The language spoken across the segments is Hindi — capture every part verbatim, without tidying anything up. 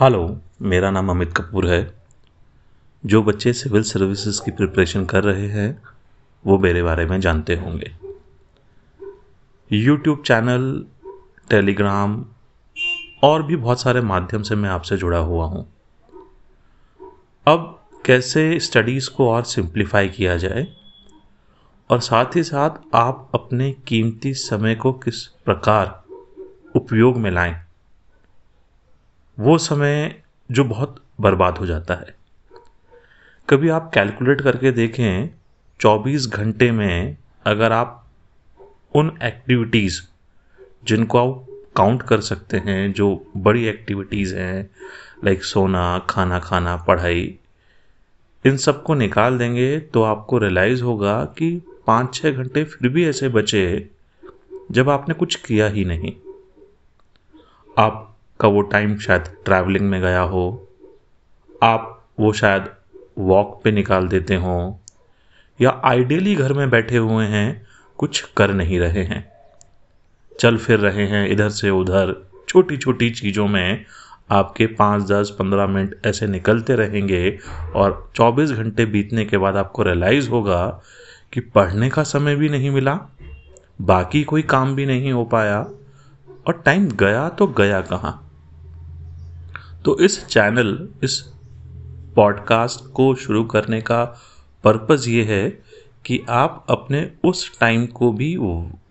हेलो, मेरा नाम अमित कपूर है। जो बच्चे सिविल सर्विसेज की प्रिपरेशन कर रहे हैं वो मेरे बारे में जानते होंगे। यूट्यूब चैनल, टेलीग्राम और भी बहुत सारे माध्यम से मैं आपसे जुड़ा हुआ हूँ। अब कैसे स्टडीज़ को और सिंप्लीफाई किया जाए और साथ ही साथ आप अपने कीमती समय को किस प्रकार उपयोग में लाएं, वो समय जो बहुत बर्बाद हो जाता है। कभी आप कैलकुलेट करके देखें, चौबीस घंटे में अगर आप उन एक्टिविटीज़ जिनको आप काउंट कर सकते हैं, जो बड़ी एक्टिविटीज़ हैं लाइक सोना, खाना खाना, पढ़ाई, इन सब को निकाल देंगे तो आपको रियलाइज़ होगा कि पाँच छः घंटे फिर भी ऐसे बचे जब आपने कुछ किया ही नहीं। आप का वो टाइम शायद ट्रैवलिंग में गया हो, आप वो शायद वॉक पे निकाल देते हो, या आइडियली घर में बैठे हुए हैं, कुछ कर नहीं रहे हैं, चल फिर रहे हैं इधर से उधर। छोटी छोटी चीज़ों में आपके पाँच दस पंद्रह मिनट ऐसे निकलते रहेंगे और चौबीस घंटे बीतने के बाद आपको रियलाइज़ होगा कि पढ़ने का समय भी नहीं मिला, बाकी कोई काम भी नहीं हो पाया और टाइम गया तो गया कहाँ। तो इस चैनल, इस पॉडकास्ट को शुरू करने का पर्पज़ ये है कि आप अपने उस टाइम को भी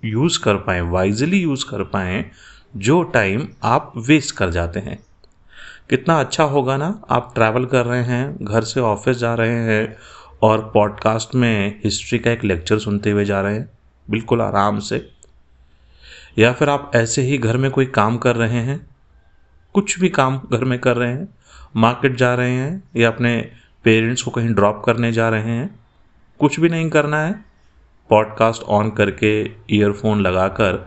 यूज़ कर पाएँ, वाइजली यूज़ कर पाएँ, जो टाइम आप वेस्ट कर जाते हैं। कितना अच्छा होगा ना, आप ट्रैवल कर रहे हैं, घर से ऑफिस जा रहे हैं और पॉडकास्ट में हिस्ट्री का एक लेक्चर सुनते हुए जा रहे हैं, बिल्कुल आराम से। या फिर आप ऐसे ही घर में कोई काम कर रहे हैं, कुछ भी काम घर में कर रहे हैं, मार्केट जा रहे हैं या अपने पेरेंट्स को कहीं ड्रॉप करने जा रहे हैं, कुछ भी नहीं करना है, पॉडकास्ट ऑन करके ईयरफोन लगाकर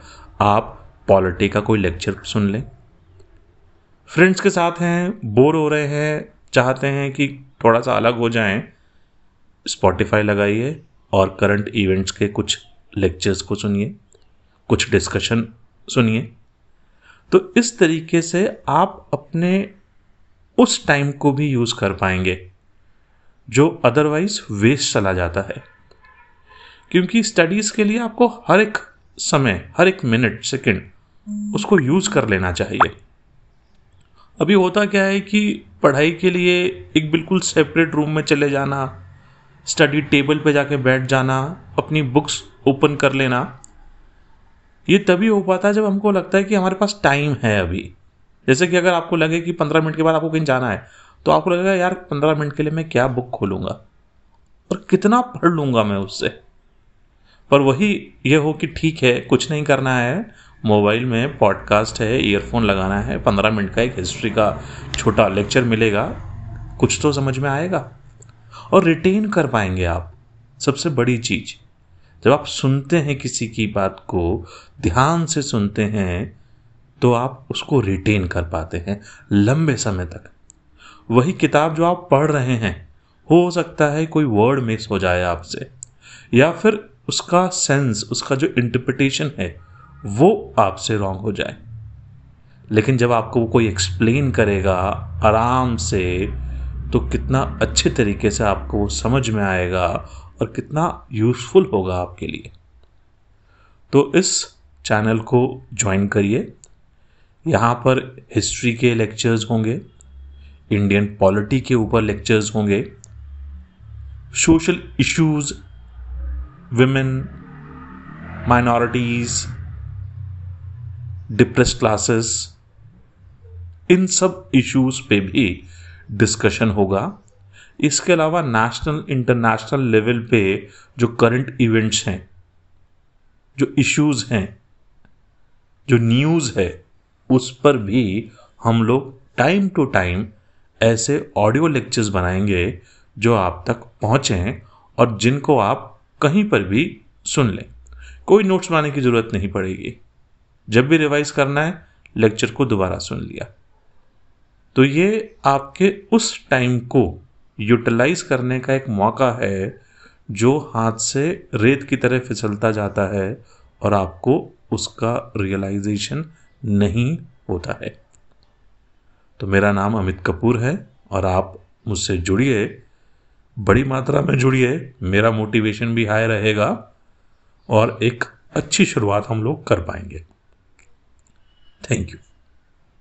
आप पॉलिटी का कोई लेक्चर सुन लें। फ्रेंड्स के साथ हैं, बोर हो रहे हैं, चाहते हैं कि थोड़ा सा अलग हो जाएं, स्पॉटिफाई लगाइए और करंट इवेंट्स के कुछ लेक्चर्स को सुनिए, कुछ डिस्कशन सुनिए। तो इस तरीके से आप अपने उस टाइम को भी यूज़ कर पाएंगे जो अदरवाइज वेस्ट चला जाता है, क्योंकि स्टडीज़ के लिए आपको हर एक समय, हर एक मिनट सेकंड उसको यूज़ कर लेना चाहिए। अभी होता क्या है कि पढ़ाई के लिए एक बिल्कुल सेपरेट रूम में चले जाना, स्टडी टेबल पे जाके बैठ जाना, अपनी बुक्स ओपन कर लेना, ये तभी हो पाता है जब हमको लगता है कि हमारे पास टाइम है अभी। जैसे कि अगर आपको लगे कि पंद्रह मिनट के बाद आपको कहीं जाना है तो आपको लगेगा यार पंद्रह मिनट के लिए मैं क्या बुक खोलूँगा और कितना पढ़ लूँगा मैं उससे। पर वही ये हो कि ठीक है, कुछ नहीं करना है, मोबाइल में पॉडकास्ट है, ईयरफोन लगाना है, पंद्रह मिनट का एक हिस्ट्री का छोटा लेक्चर मिलेगा, कुछ तो समझ में आएगा और रिटेन कर पाएंगे आप। सबसे बड़ी चीज़, जब आप सुनते हैं किसी की बात को, ध्यान से सुनते हैं, तो आप उसको रिटेन कर पाते हैं लंबे समय तक। वही किताब जो आप पढ़ रहे हैं, हो सकता है कोई वर्ड मिस हो जाए आपसे, या फिर उसका सेंस, उसका जो इंटरप्रिटेशन है वो आपसे रॉन्ग हो जाए, लेकिन जब आपको वो कोई एक्सप्लेन करेगा आराम से तो कितना अच्छे तरीके से आपको वो समझ में आएगा और कितना यूज़फुल होगा आपके लिए। तो इस चैनल को ज्वाइन करिए। यहाँ पर हिस्ट्री के लेक्चर्स होंगे, इंडियन पॉलिटी के ऊपर लेक्चर्स होंगे, social issues, women, minorities, depressed classes, इन सब इश्यूज़ पे भी डिस्कशन होगा। इसके अलावा नेशनल इंटरनेशनल लेवल पे जो करंट इवेंट्स हैं, जो इश्यूज़ हैं, जो न्यूज़ है, उस पर भी हम लोग टाइम टू टाइम ऐसे ऑडियो लेक्चर्स बनाएंगे जो आप तक पहुँचें और जिनको आप कहीं पर भी सुन लें। कोई नोट्स बनाने की ज़रूरत नहीं पड़ेगी, जब भी रिवाइज करना है लेक्चर को दोबारा सुन लिया। तो ये आपके उस टाइम को यूटिलाइज करने का एक मौका है जो हाथ से रेत की तरह फिसलता जाता है और आपको उसका रियलाइजेशन नहीं होता है। तो मेरा नाम अमित कपूर है और आप मुझसे जुड़िए, बड़ी मात्रा में जुड़िए, मेरा मोटिवेशन भी हाई रहेगा और एक अच्छी शुरुआत हम लोग कर पाएंगे। Thank you.